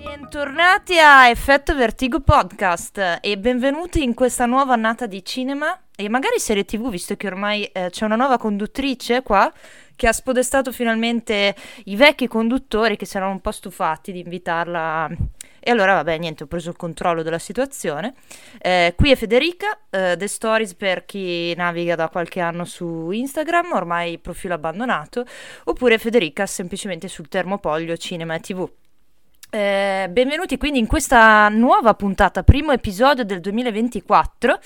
Bentornati a Effetto Vertigo Podcast e benvenuti in questa nuova annata di cinema e magari serie TV, visto che ormai c'è una nuova conduttrice qua che ha spodestato finalmente i vecchi conduttori che si erano un po' stufati di invitarla. E allora vabbè, niente, ho preso il controllo della situazione. Qui è Federica, The Stories per chi naviga da qualche anno su Instagram, ormai profilo abbandonato, oppure Federica semplicemente sul Termopolio Cinema TV. Benvenuti quindi in questa nuova puntata, primo episodio del 2024,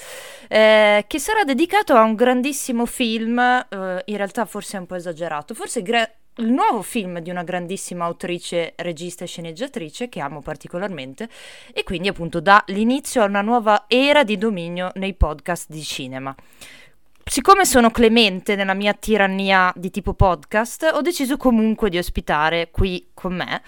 che sarà dedicato a un grandissimo film, in realtà forse è un po' esagerato, forse il nuovo film di una grandissima autrice, regista e sceneggiatrice che amo particolarmente, e quindi appunto dà l'inizio a una nuova era di dominio nei podcast di cinema. Siccome sono clemente nella mia tirannia di tipo podcast, ho deciso comunque di ospitare qui con me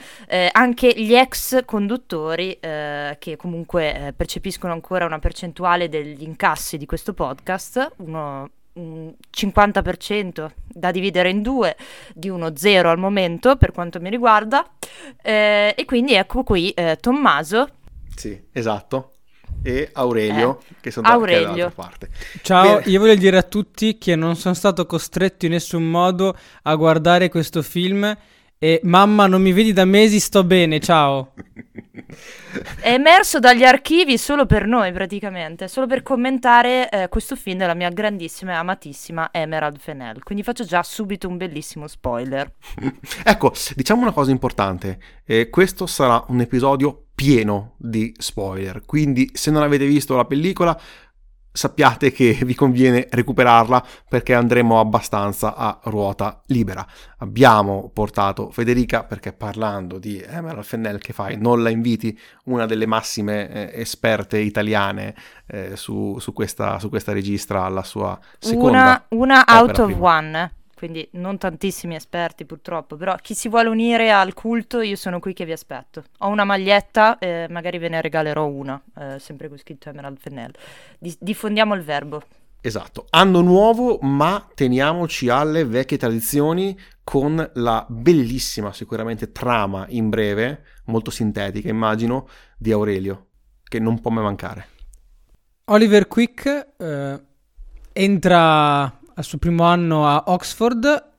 anche gli ex conduttori che comunque percepiscono ancora una percentuale degli incassi di questo podcast, un 50% da dividere in due, di uno zero al momento per quanto mi riguarda, e quindi ecco qui Tommaso. Sì, esatto. E Aurelio, che sono dall'altra parte. Ciao. Bene. Io voglio dire a tutti che non sono stato costretto in nessun modo a guardare questo film. E mamma, non mi vedi da mesi, sto bene, ciao. È emerso dagli archivi solo per noi, praticamente, solo per commentare questo film della mia grandissima e amatissima Emerald Fennell. Quindi faccio già subito un bellissimo spoiler. Ecco, diciamo una cosa importante, questo sarà un episodio pieno di spoiler, quindi se non avete visto la pellicola sappiate che vi conviene recuperarla, perché andremo abbastanza a ruota libera. Abbiamo portato Federica perché, parlando di Emerald Fennell, che fai, non la inviti, una delle massime esperte italiane su questa regista, alla sua seconda una out of prima. One, quindi non tantissimi esperti purtroppo, però chi si vuole unire al culto io sono qui che vi aspetto. Ho una maglietta, magari ve ne regalerò una, sempre con scritto Emerald Fennell. Diffondiamo il verbo. Esatto, anno nuovo, ma teniamoci alle vecchie tradizioni con la bellissima, sicuramente, trama in breve, molto sintetica immagino, di Aurelio, che non può mai mancare. Oliver Quick entra al suo primo anno a Oxford,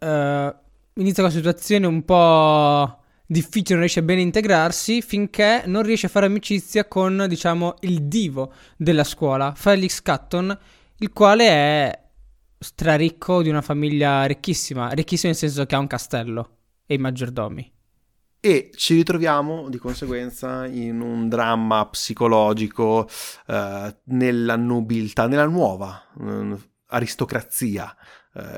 inizia una situazione un po' difficile, non riesce bene a integrarsi, finché non riesce a fare amicizia con, diciamo, il divo della scuola, Felix Catton, il quale è straricco, di una famiglia ricchissima, ricchissimo nel senso che ha un castello e i maggiordomi. E ci ritroviamo di conseguenza in un dramma psicologico nella nobiltà, nella nuova aristocrazia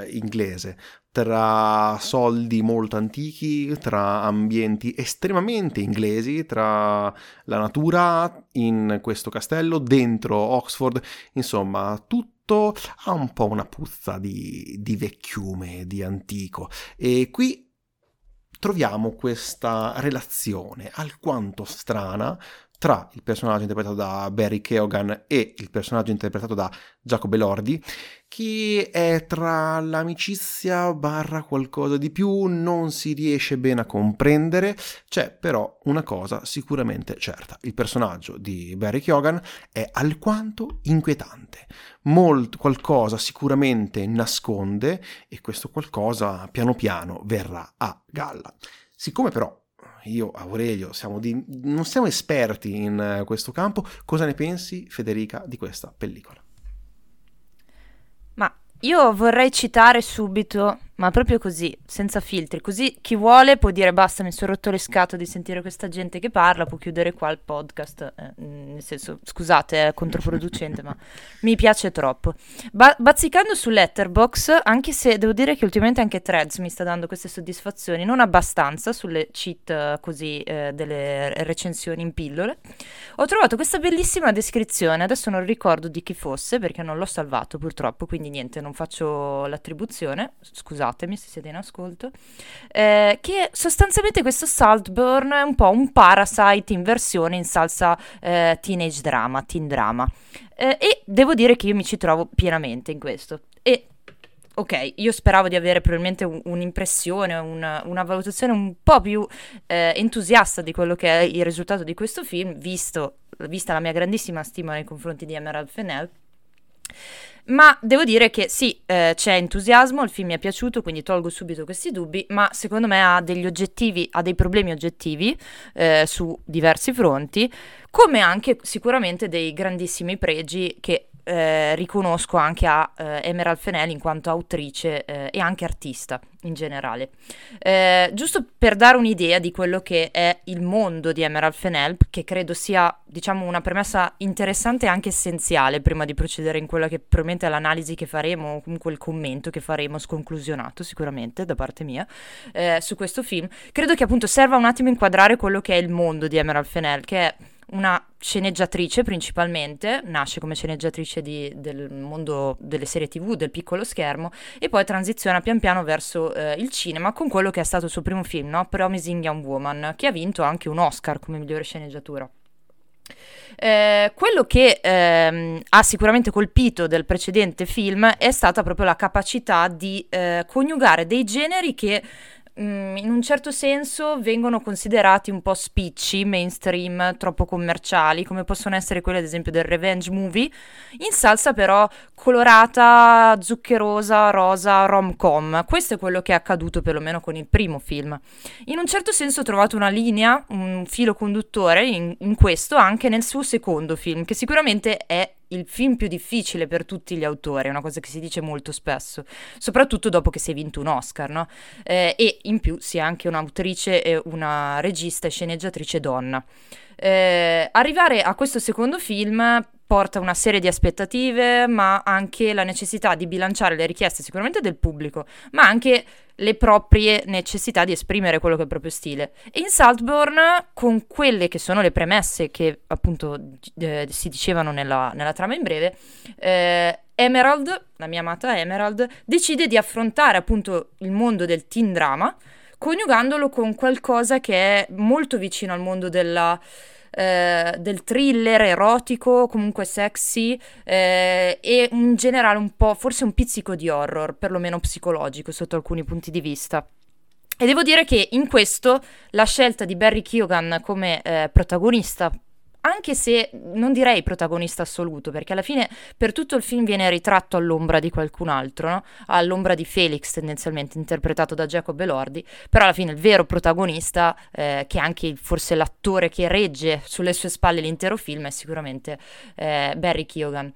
inglese, tra soldi molto antichi, tra ambienti estremamente inglesi, tra la natura in questo castello, dentro Oxford, insomma tutto ha un po' una puzza di vecchiume, di antico, e qui troviamo questa relazione alquanto strana tra il personaggio interpretato da Barry Keoghan e il personaggio interpretato da Jacob Elordi, che è tra l'amicizia barra qualcosa di più, non si riesce bene a comprendere. C'è però una cosa sicuramente certa: il personaggio di Barry Keoghan è alquanto inquietante, qualcosa sicuramente nasconde, e questo qualcosa piano piano verrà a galla. Siccome però io, Aurelio, non siamo esperti in questo campo, cosa ne pensi, Federica, di questa pellicola? Ma io vorrei citare subito, ma proprio così, senza filtri, così chi vuole può dire basta, mi sono rotto le scatole di sentire questa gente che parla, può chiudere qua il podcast, nel senso, scusate, è controproducente, ma mi piace troppo. Bazzicando su Letterboxd, anche se devo dire che ultimamente anche Threads mi sta dando queste soddisfazioni, non abbastanza sulle cheat così delle recensioni in pillole, ho trovato questa bellissima descrizione, adesso non ricordo di chi fosse perché non l'ho salvato purtroppo, quindi niente, non faccio l'attribuzione, scusate. scusatemi se siete in ascolto, che sostanzialmente questo Saltburn è un po' un Parasite in versione in salsa teenage drama, teen drama, e devo dire che io mi ci trovo pienamente in questo. E ok, io speravo di avere probabilmente un'impressione, una valutazione un po' più entusiasta di quello che è il risultato di questo film, vista la mia grandissima stima nei confronti di Emerald Fennell. Ma devo dire che sì, c'è entusiasmo, il film mi è piaciuto, quindi tolgo subito questi dubbi, ma secondo me ha dei problemi oggettivi su diversi fronti, come anche sicuramente dei grandissimi pregi che riconosco anche a Emerald Fennell in quanto autrice e anche artista in generale. Giusto per dare un'idea di quello che è il mondo di Emerald Fennell, che credo sia, diciamo, una premessa interessante e anche essenziale prima di procedere in quella che probabilmente è l'analisi che faremo, o comunque il commento che faremo sconclusionato sicuramente da parte mia su questo film. Credo che appunto serva un attimo inquadrare quello che è il mondo di Emerald Fennell, che è una sceneggiatrice principalmente, nasce come sceneggiatrice del mondo delle serie TV, del piccolo schermo, e poi transiziona pian piano verso il cinema con quello che è stato il suo primo film, no? Promising Young Woman, che ha vinto anche un Oscar come migliore sceneggiatura. Quello che ha sicuramente colpito del precedente film è stata proprio la capacità di coniugare dei generi che in un certo senso vengono considerati un po' spicci, mainstream, troppo commerciali, come possono essere quelle ad esempio del revenge movie, in salsa però colorata, zuccherosa, rosa, rom-com. Questo è quello che è accaduto perlomeno con il primo film. In un certo senso ho trovato una linea, un filo conduttore in questo anche nel suo secondo film, che sicuramente è il film più difficile per tutti gli autori, è una cosa che si dice molto spesso, soprattutto dopo che si è vinto un Oscar, no? E in più si è anche un'autrice, una regista e sceneggiatrice donna. Arrivare a questo secondo film porta una serie di aspettative, ma anche la necessità di bilanciare le richieste sicuramente del pubblico, ma anche le proprie necessità di esprimere quello che è il proprio stile. E in Saltburn, con quelle che sono le premesse che appunto si dicevano nella trama in breve, Emerald, la mia amata Emerald, decide di affrontare appunto il mondo del teen drama, coniugandolo con qualcosa che è molto vicino al mondo del thriller erotico, comunque sexy, e in generale un po', forse un pizzico di horror, perlomeno psicologico sotto alcuni punti di vista. E devo dire che in questo la scelta di Barry Keoghan come protagonista, anche se non direi protagonista assoluto, perché alla fine per tutto il film viene ritratto all'ombra di qualcun altro, no? All'ombra di Felix, tendenzialmente interpretato da Jacob Elordi, però alla fine il vero protagonista, che è anche forse l'attore che regge sulle sue spalle l'intero film, è sicuramente Barry Keoghan.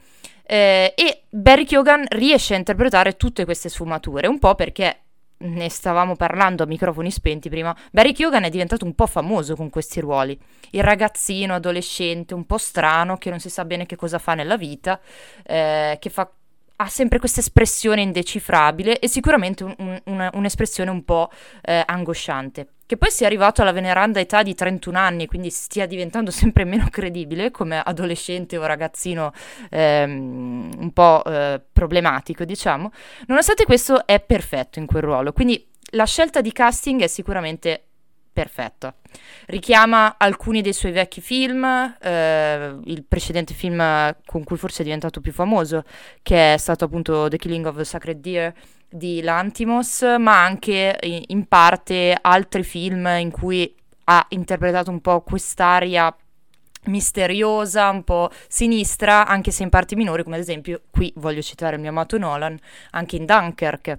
E Barry Keoghan riesce a interpretare tutte queste sfumature, un po' perché, ne stavamo parlando a microfoni spenti prima, Barry Keoghan è diventato un po' famoso con questi ruoli, il ragazzino adolescente un po' strano che non si sa bene che cosa fa nella vita, ha sempre questa espressione indecifrabile e sicuramente un'espressione un po' angosciante, che poi sia arrivato alla veneranda età di 31 anni, quindi stia diventando sempre meno credibile come adolescente o ragazzino un po' problematico, diciamo. Nonostante questo è perfetto in quel ruolo, quindi la scelta di casting è sicuramente perfetta. Richiama alcuni dei suoi vecchi film, il precedente film con cui forse è diventato più famoso, che è stato appunto The Killing of the Sacred Deer di Lanthimos, ma anche in parte altri film in cui ha interpretato un po' quest'aria misteriosa, un po' sinistra, anche se in parti minori, come ad esempio, qui voglio citare il mio amato Nolan, anche in Dunkirk.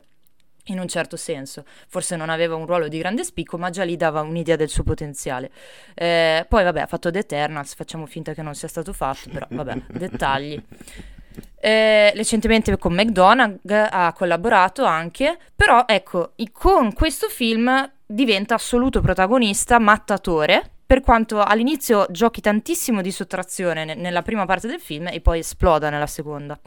In un certo senso, forse non aveva un ruolo di grande spicco, ma già lì dava un'idea del suo potenziale. Poi vabbè, ha fatto The Eternals, facciamo finta che non sia stato fatto, però vabbè, dettagli. Recentemente con McDonagh ha collaborato anche, però ecco, con questo film diventa assoluto protagonista, mattatore, per quanto all'inizio giochi tantissimo di sottrazione nella prima parte del film e poi esploda nella seconda.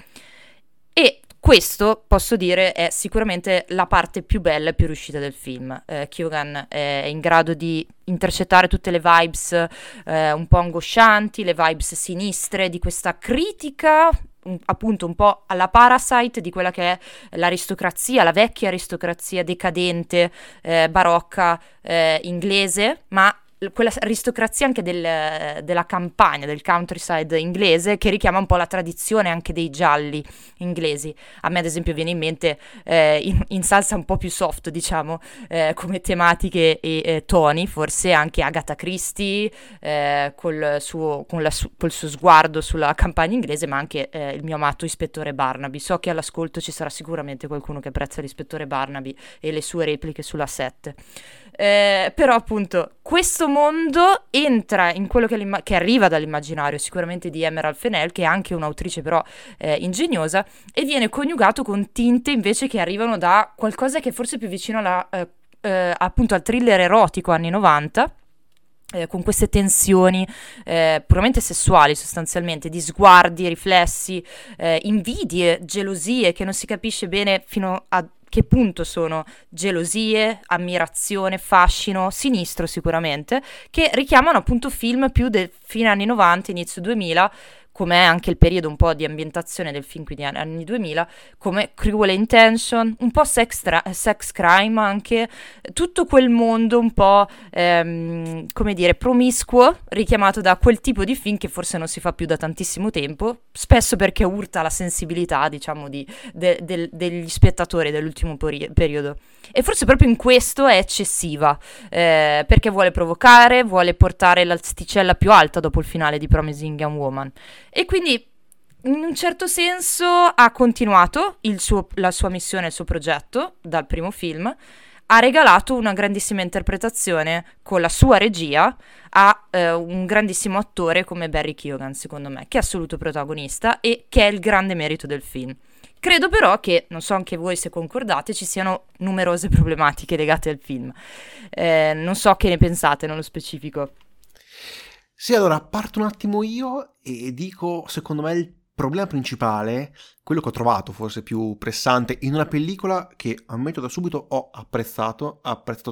E questo, posso dire, è sicuramente la parte più bella e più riuscita del film. Keoghan è in grado di intercettare tutte le vibes un po' angoscianti, le vibes sinistre, di questa critica appunto un po' alla Parasite, di quella che è l'aristocrazia, la vecchia aristocrazia decadente, barocca, inglese, ma quella aristocrazia anche della campagna, del countryside inglese, che richiama un po' la tradizione anche dei gialli inglesi. A me ad esempio viene in mente in salsa un po' più soft, diciamo, come tematiche e toni, forse anche Agatha Christie col suo sguardo sulla campagna inglese, ma anche il mio amato Ispettore Barnaby. So che all'ascolto ci sarà sicuramente qualcuno che apprezza l'Ispettore Barnaby e le sue repliche sulla 7. Però appunto questo mondo entra in quello che arriva dall'immaginario sicuramente di Emerald Fennell, che è anche un'autrice però ingegnosa, e viene coniugato con tinte invece che arrivano da qualcosa che è forse più vicino appunto al thriller erotico anni 90, con queste tensioni puramente sessuali sostanzialmente, di sguardi, riflessi, invidie, gelosie, che non si capisce bene fino a che punto sono gelosie, ammirazione, fascino, sinistro sicuramente, che richiamano appunto film più del fine anni 90, inizio 2000, come anche il periodo un po' di ambientazione del film, quindi anni 2000, come Cruel Intentions, un po' sex crime anche, tutto quel mondo un po', come dire, promiscuo, richiamato da quel tipo di film che forse non si fa più da tantissimo tempo, spesso perché urta la sensibilità, diciamo, degli spettatori dell'ultimo periodo. E forse proprio in questo è eccessiva, perché vuole provocare, vuole portare l'asticella più alta dopo il finale di Promising Young Woman. E quindi in un certo senso ha continuato la sua missione, il suo progetto dal primo film, ha regalato una grandissima interpretazione con la sua regia a un grandissimo attore come Barry Keoghan, secondo me, che è assoluto protagonista e che è il grande merito del film. Credo però che, non so anche voi se concordate, ci siano numerose problematiche legate al film. Non so che ne pensate nello specifico. Sì, allora parto un attimo io e dico, secondo me il problema principale, quello che ho trovato forse più pressante in una pellicola che ammetto da subito ho apprezzato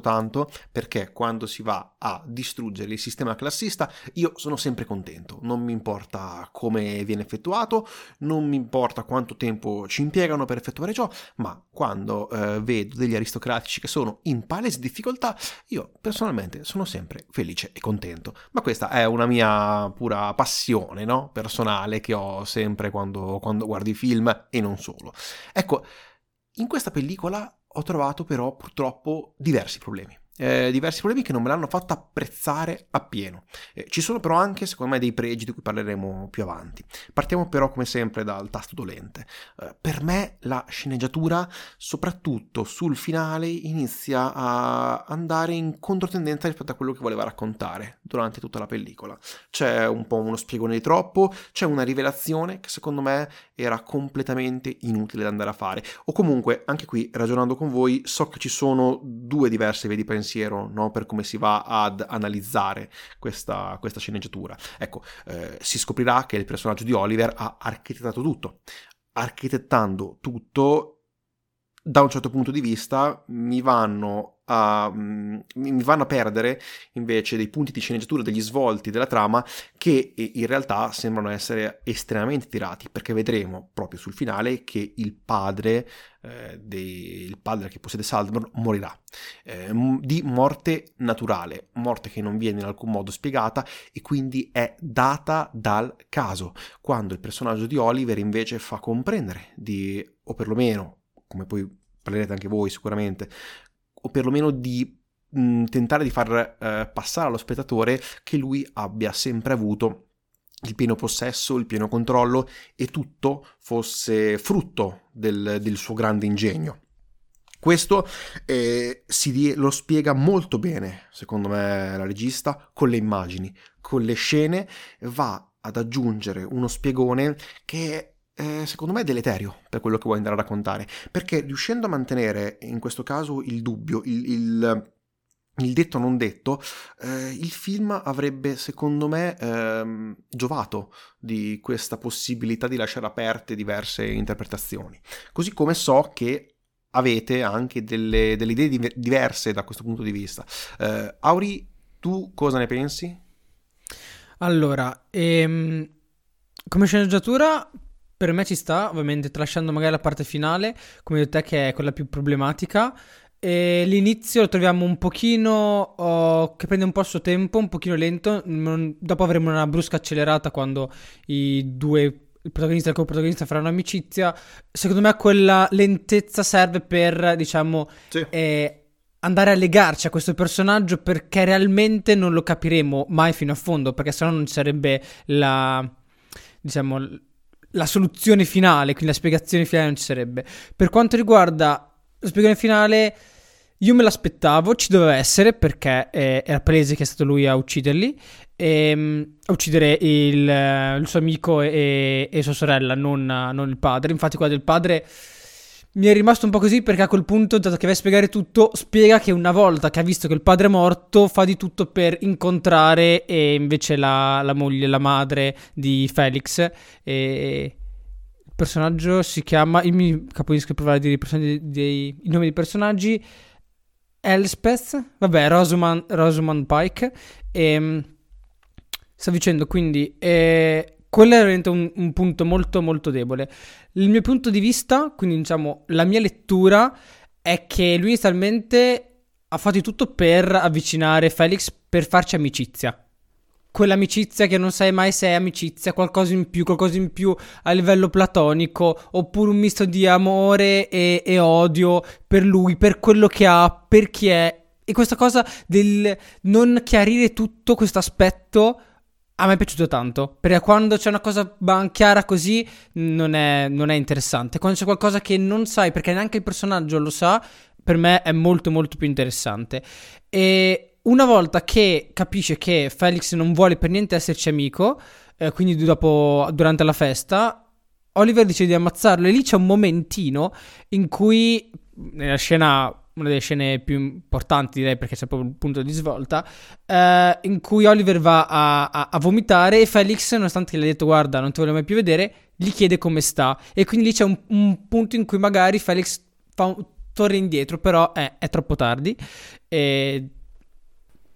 tanto, perché quando si va a distruggere il sistema classista io sono sempre contento, non mi importa come viene effettuato, non mi importa quanto tempo ci impiegano per effettuare ciò, ma quando vedo degli aristocratici che sono in palese difficoltà io personalmente sono sempre felice e contento, ma questa è una mia pura passione, no? Personale, che ho sempre quando guardi film e non solo. Ecco, in questa pellicola ho trovato però purtroppo diversi problemi che non me l'hanno fatta apprezzare appieno. Ci sono però anche secondo me dei pregi di cui parleremo più avanti. Partiamo però come sempre dal tasto dolente. Per me la sceneggiatura soprattutto sul finale inizia a andare in controtendenza rispetto a quello che voleva raccontare durante tutta la pellicola. C'è un po' uno spiegone di troppo, c'è una rivelazione che secondo me era completamente inutile da andare a fare, o comunque anche qui ragionando con voi so che ci sono due diverse vie di pensiero, no? Per come si va ad analizzare questa sceneggiatura. Ecco, si scoprirà che il personaggio di Oliver ha architettato tutto. Architettando tutto, da un certo punto di vista, mi vanno a perdere invece dei punti di sceneggiatura, degli svolti della trama che in realtà sembrano essere estremamente tirati, perché vedremo proprio sul finale che il padre che possiede Saltburn morirà di morte naturale, morte che non viene in alcun modo spiegata e quindi è data dal caso, quando il personaggio di Oliver invece fa comprendere o perlomeno, come poi parlerete anche voi sicuramente, o perlomeno di tentare di far passare allo spettatore che lui abbia sempre avuto il pieno possesso, il pieno controllo e tutto fosse frutto del suo grande ingegno. Questo lo spiega molto bene, secondo me, la regista, con le immagini, con le scene, va ad aggiungere uno spiegone che secondo me è deleterio per quello che vuoi andare a raccontare, perché riuscendo a mantenere in questo caso il dubbio, il detto non detto, il film avrebbe secondo me giovato di questa possibilità di lasciare aperte diverse interpretazioni, così come so che avete anche delle idee diverse da questo punto di vista. Auri, tu cosa ne pensi? Allora, come sceneggiatura Per me ci sta, ovviamente, tralasciando magari la parte finale, come detto te, che è quella più problematica. E l'inizio lo troviamo un pochino che prende un po' il suo tempo, un pochino lento. Dopo avremo una brusca accelerata quando i due, il protagonista e il coprotagonista, faranno amicizia. Secondo me quella lentezza serve per, diciamo, sì, andare a legarci a questo personaggio, perché realmente non lo capiremo mai fino a fondo, perché sennò non ci sarebbe la, diciamo, la soluzione finale, quindi la spiegazione finale non ci sarebbe. Per quanto riguarda la spiegazione finale, io me l'aspettavo, ci doveva essere, perché era palese che è stato lui a ucciderli, a uccidere il suo amico e sua sorella, non il padre. Infatti quella del padre mi è rimasto un po' così, perché a quel punto, dato che va a spiegare tutto, spiega che una volta che ha visto che il padre è morto, fa di tutto per incontrare invece la moglie, la madre di Felix, e personaggio si chiama, io mi capisco che provare a dire i nomi dei personaggi, Elspeth, vabbè, Rosamund Pike, sta dicendo, quindi quello è veramente un punto molto molto debole. Il mio punto di vista, quindi diciamo la mia lettura, è che lui inizialmente ha fatto di tutto per avvicinare Felix, per farci amicizia, quell'amicizia che non sai mai se è amicizia, qualcosa in più a livello platonico, oppure un misto di amore e odio per lui, per quello che ha, per chi è. E questa cosa del non chiarire tutto questo aspetto a me è piaciuto tanto, perché quando c'è una cosa chiara così non è interessante. Quando c'è qualcosa che non sai, perché neanche il personaggio lo sa, per me è molto molto più interessante. E una volta che capisce che Felix non vuole per niente esserci amico, quindi durante la festa, Oliver decide di ammazzarlo, e lì c'è un momentino in cui, nella scena, una delle scene più importanti, direi, perché c'è proprio il punto di svolta, in cui Oliver va a vomitare, e Felix, nonostante gli ha detto guarda non ti voglio mai più vedere, gli chiede come sta, e quindi lì c'è un punto in cui magari Felix torna indietro, però è troppo tardi. E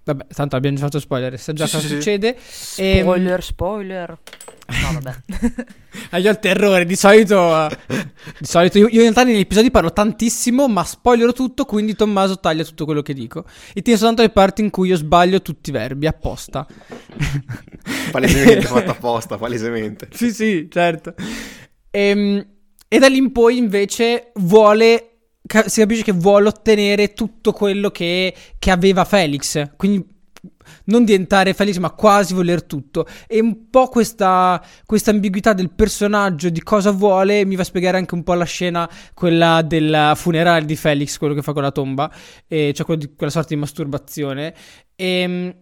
vabbè, tanto abbiamo già fatto spoiler, sa già cosa succede. Spoiler. No, vabbè. Io ho il terrore, di solito io in realtà negli episodi parlo tantissimo, ma spoilero tutto, quindi Tommaso taglia tutto quello che dico. E tiene soltanto le parti in cui io sbaglio tutti i verbi, apposta. Palesemente fatto apposta, palesemente. Sì, certo. E da lì in poi invece si capisce che vuole ottenere tutto quello che aveva Felix, quindi non diventare Felix ma quasi voler tutto. E un po' questa ambiguità del personaggio, di cosa vuole, mi va a spiegare anche un po' la scena, quella del funerale di Felix, quello che fa con la tomba, cioè quella sorta di masturbazione. E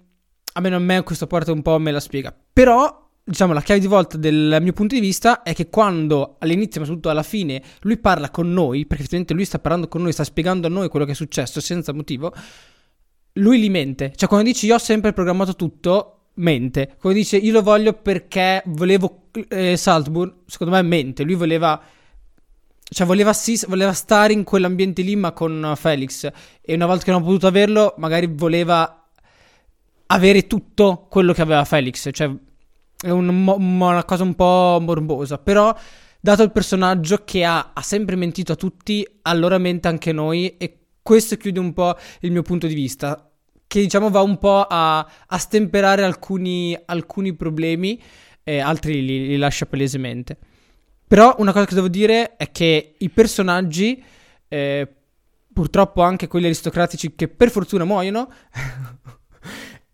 almeno a me questa parte un po' me la spiega, però diciamo la chiave di volta del mio punto di vista è che quando all'inizio, ma soprattutto alla fine, lui parla con noi, perché effettivamente lui sta parlando con noi, sta spiegando a noi quello che è successo senza motivo, lui li mente. Cioè quando dice io ho sempre programmato tutto, mente. Quando dice io lo voglio perché volevo Saltburn, secondo me mente. Lui voleva stare in quell'ambiente lì ma con Felix, e una volta che non ha potuto averlo magari voleva avere tutto quello che aveva Felix, cioè è una cosa un po' morbosa. Però dato il personaggio che ha sempre mentito a tutti, allora mente anche noi, e questo chiude un po' il mio punto di vista, che diciamo va un po' a stemperare alcuni problemi, altri li lascia palesemente. Però una cosa che devo dire è che i personaggi, purtroppo anche quelli aristocratici che per fortuna muoiono,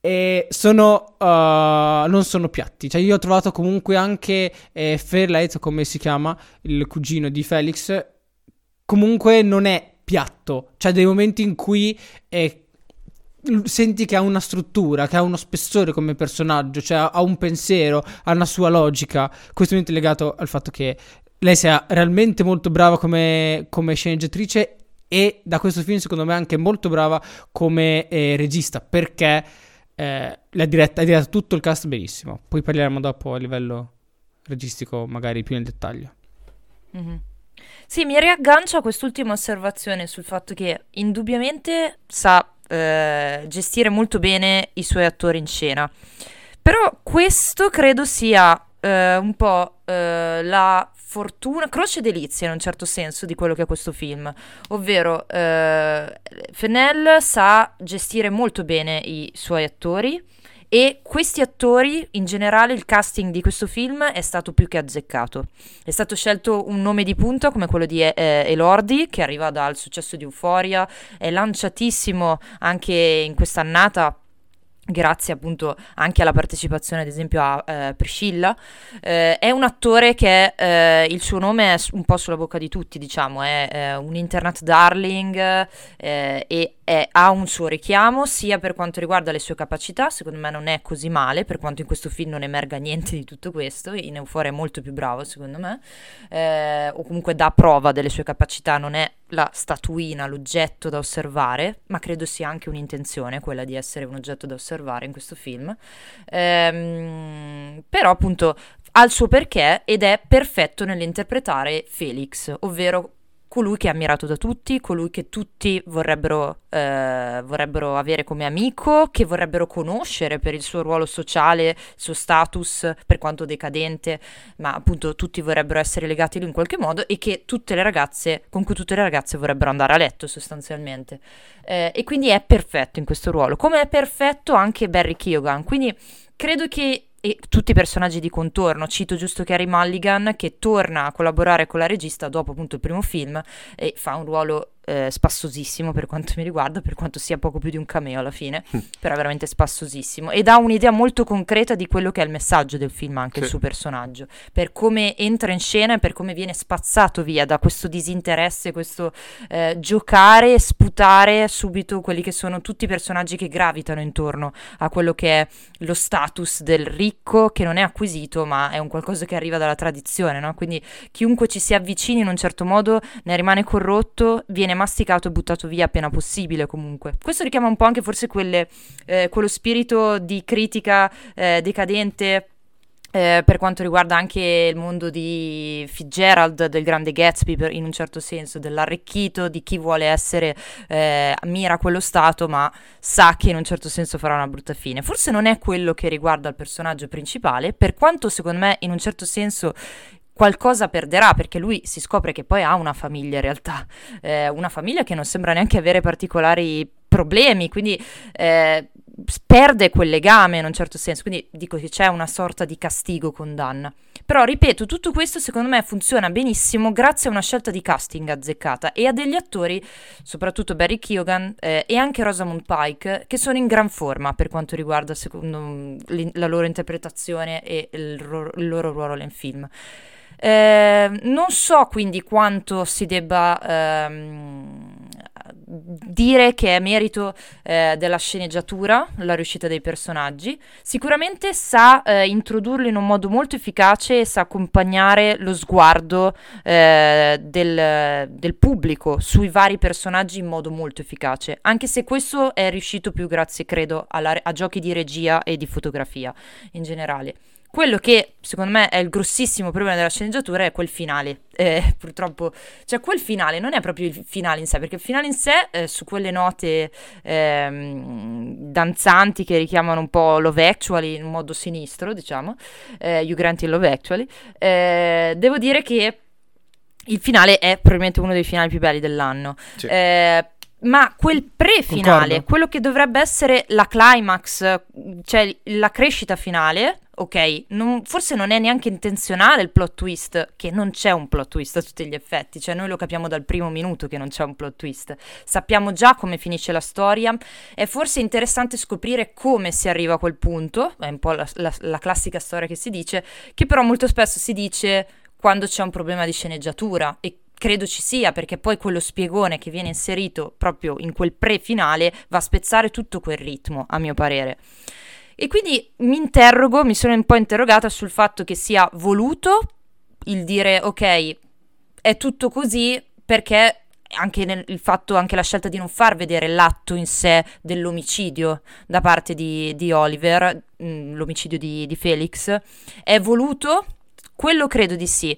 e non sono piatti. Cioè io ho trovato comunque anche Fairlight, come si chiama, il cugino di Felix, comunque non è piatto. Cioè dei momenti in cui senti che ha una struttura, che ha uno spessore come personaggio, cioè ha un pensiero, ha una sua logica. Questo è legato al fatto che lei sia realmente molto brava come sceneggiatrice, e da questo film secondo me anche molto brava come regista, perché ha diretta tutto il cast benissimo. Poi parleremo dopo a livello registico magari più nel dettaglio. Mm-hmm. Sì, mi riaggancio a quest'ultima osservazione sul fatto che indubbiamente sa gestire molto bene i suoi attori in scena, però questo credo sia un po' la fortuna, croce e delizia in un certo senso di quello che è questo film, ovvero Fennell sa gestire molto bene i suoi attori e questi attori, in generale il casting di questo film è stato più che azzeccato. È stato scelto un nome di punta come quello di Elordi, che arriva dal successo di Euphoria, è lanciatissimo anche in quest'annata grazie appunto anche alla partecipazione ad esempio a Priscilla. È un attore che il suo nome è un po' sulla bocca di tutti, diciamo, è un internet darling e ha un suo richiamo sia per quanto riguarda le sue capacità, secondo me non è così male, per quanto in questo film non emerga niente di tutto questo, in Euphoria è molto più bravo secondo me, o comunque dà prova delle sue capacità, non è la statuina, l'oggetto da osservare, ma credo sia anche un'intenzione quella di essere un oggetto da osservare in questo film, però appunto ha il suo perché ed è perfetto nell'interpretare Felix, ovvero colui che è ammirato da tutti, colui che tutti vorrebbero avere come amico, che vorrebbero conoscere per il suo ruolo sociale, il suo status, per quanto decadente, ma appunto tutti vorrebbero essere legati a lui in qualche modo e che tutte le ragazze, con cui tutte le ragazze vorrebbero andare a letto sostanzialmente. E quindi è perfetto in questo ruolo, come è perfetto anche Barry Keoghan, quindi credo che... E tutti i personaggi di contorno, cito giusto Carey Mulligan che torna a collaborare con la regista dopo appunto il primo film e fa un ruolo spassosissimo per quanto mi riguarda, per quanto sia poco più di un cameo alla fine, però è veramente spassosissimo ed ha un'idea molto concreta di quello che è il messaggio del film, anche sì. Il suo personaggio, per come entra in scena e per come viene spazzato via da questo disinteresse, questo giocare e sputare subito quelli che sono tutti i personaggi che gravitano intorno a quello che è lo status del ricco, che non è acquisito ma è un qualcosa che arriva dalla tradizione, no? Quindi chiunque ci si avvicini in un certo modo ne rimane corrotto, viene masticato e buttato via appena possibile. Comunque questo richiama un po' anche forse quello spirito di critica decadente per quanto riguarda anche il mondo di Fitzgerald, del grande Gatsby, in un certo senso dell'arricchito, di chi vuole essere mira quello stato ma sa che in un certo senso farà una brutta fine. Forse non è quello che riguarda il personaggio principale, per quanto secondo me in un certo senso qualcosa perderà, perché lui si scopre che poi ha una famiglia in realtà, una famiglia che non sembra neanche avere particolari problemi, quindi perde quel legame in un certo senso, quindi dico che c'è una sorta di castigo, condanna. Però ripeto, tutto questo secondo me funziona benissimo grazie a una scelta di casting azzeccata e a degli attori, soprattutto Barry Keoghan e anche Rosamund Pike, che sono in gran forma per quanto riguarda secondo la loro interpretazione e il loro ruolo nel film. Non so quindi quanto si debba dire che è merito della sceneggiatura, la riuscita dei personaggi. Sicuramente sa introdurlo in un modo molto efficace e sa accompagnare lo sguardo del pubblico sui vari personaggi in modo molto efficace, anche se questo è riuscito più grazie, credo, a giochi di regia e di fotografia in generale. Quello che secondo me è il grossissimo problema della sceneggiatura è quel finale, purtroppo, cioè quel finale non è proprio il finale in sé, perché il finale in sé su quelle note danzanti che richiamano un po' Love Actually in modo sinistro, diciamo, Hugh Grant in Love Actually, devo dire che il finale è probabilmente uno dei finali più belli dell'anno, sì. Ma quel pre-finale, concordo, quello che dovrebbe essere la climax, cioè la crescita finale, ok, forse non è neanche intenzionale il plot twist, che non c'è un plot twist a tutti gli effetti, cioè noi lo capiamo dal primo minuto che non c'è un plot twist, sappiamo già come finisce la storia, è forse interessante scoprire come si arriva a quel punto, è un po' la classica storia che si dice, che però molto spesso si dice quando c'è un problema di sceneggiatura, e credo ci sia, perché poi quello spiegone che viene inserito proprio in quel pre-finale va a spezzare tutto quel ritmo, a mio parere. E quindi mi sono un po' interrogata sul fatto che sia voluto il dire ok, è tutto così, perché anche anche la scelta di non far vedere l'atto in sé dell'omicidio da parte di Oliver, l'omicidio di Felix, è voluto? Quello credo di sì.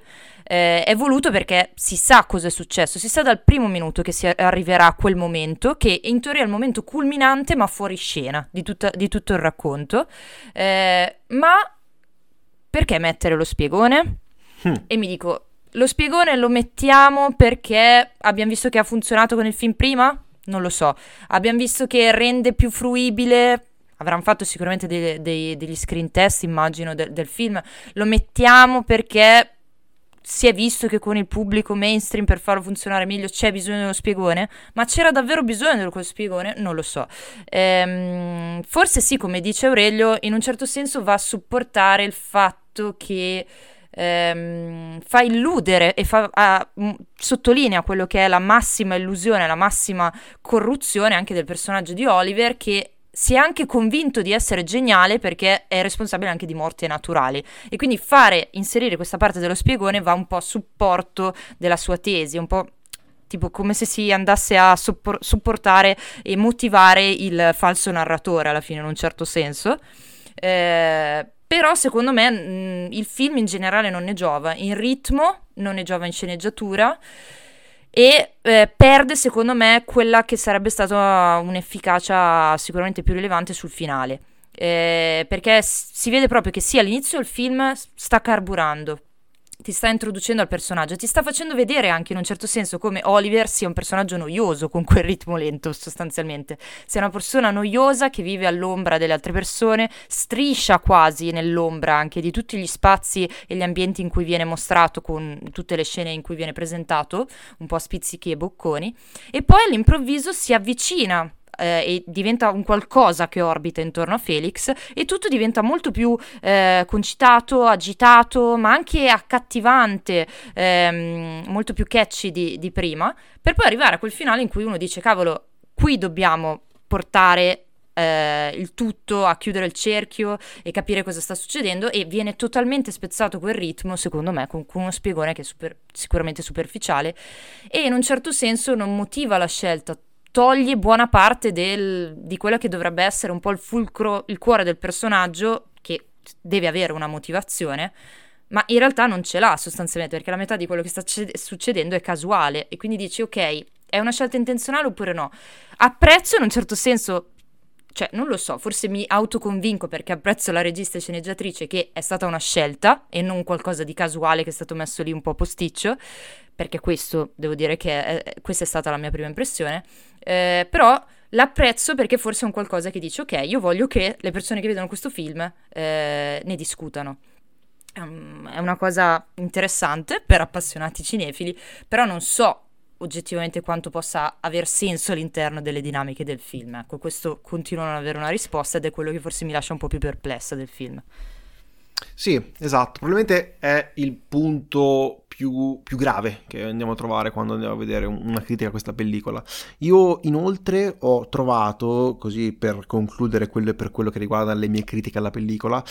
È voluto perché si sa cosa è successo, si sa dal primo minuto che si arriverà a quel momento, che in teoria è il momento culminante ma fuori scena di tutto il racconto, ma perché mettere lo spiegone? E mi dico, Lo spiegone lo mettiamo perché abbiamo visto che ha funzionato con il film prima? Non lo so. Abbiamo visto che rende più fruibile... Avranno fatto sicuramente degli screen test, immagino, del film. Lo mettiamo perché si è visto che con il pubblico mainstream, per farlo funzionare meglio, c'è bisogno dello spiegone. Ma c'era davvero bisogno di quello spiegone? Non lo so. Forse sì, come dice Aurelio, in un certo senso va a supportare il fatto che fa illudere e sottolinea quello che è la massima illusione, la massima corruzione anche del personaggio di Oliver, che si è anche convinto di essere geniale perché è responsabile anche di morti naturali, e quindi inserire questa parte dello spiegone va un po' a supporto della sua tesi, un po' tipo come se si andasse a supportare e motivare il falso narratore alla fine, in un certo senso. Però secondo me il film in generale non ne giova in ritmo, non ne giova in sceneggiatura, e perde secondo me quella che sarebbe stata un'efficacia sicuramente più rilevante sul finale, perché si vede proprio che sì, all'inizio il film sta carburando, ti sta introducendo al personaggio, ti sta facendo vedere anche in un certo senso come Oliver sia un personaggio noioso con quel ritmo lento, sostanzialmente sia una persona noiosa che vive all'ombra delle altre persone, striscia quasi nell'ombra anche di tutti gli spazi e gli ambienti in cui viene mostrato, con tutte le scene in cui viene presentato un po' a spizzichi e bocconi, e poi all'improvviso si avvicina e diventa un qualcosa che orbita intorno a Felix, e tutto diventa molto più concitato, agitato, ma anche accattivante, molto più catchy di prima, per poi arrivare a quel finale in cui uno dice cavolo, qui dobbiamo portare il tutto, a chiudere il cerchio e capire cosa sta succedendo, e viene totalmente spezzato quel ritmo secondo me con uno spiegone che è sicuramente superficiale, e in un certo senso non motiva la scelta, toglie buona parte di quella che dovrebbe essere un po' il fulcro, il cuore del personaggio, che deve avere una motivazione, ma in realtà non ce l'ha sostanzialmente, perché la metà di quello che sta succedendo è casuale, e quindi dici ok, è una scelta intenzionale oppure no? Apprezzo in un certo senso, cioè non lo so, forse mi autoconvinco perché apprezzo la regista e sceneggiatrice, che è stata una scelta e non qualcosa di casuale che è stato messo lì un po' posticcio, perché questo devo dire che questa è stata la mia prima impressione. Però l'apprezzo perché forse è un qualcosa che dice ok, io voglio che le persone che vedono questo film ne discutano. È una cosa interessante per appassionati cinefili, però non so oggettivamente quanto possa aver senso all'interno delle dinamiche del film. Ecco, questo continuo a non avere una risposta, ed è quello che forse mi lascia un po' più perplessa del film. Sì, esatto, probabilmente è il punto più grave che andiamo a trovare quando andiamo a vedere una critica a questa pellicola. Io inoltre ho trovato, così per concludere per quello che riguarda le mie critiche alla pellicola,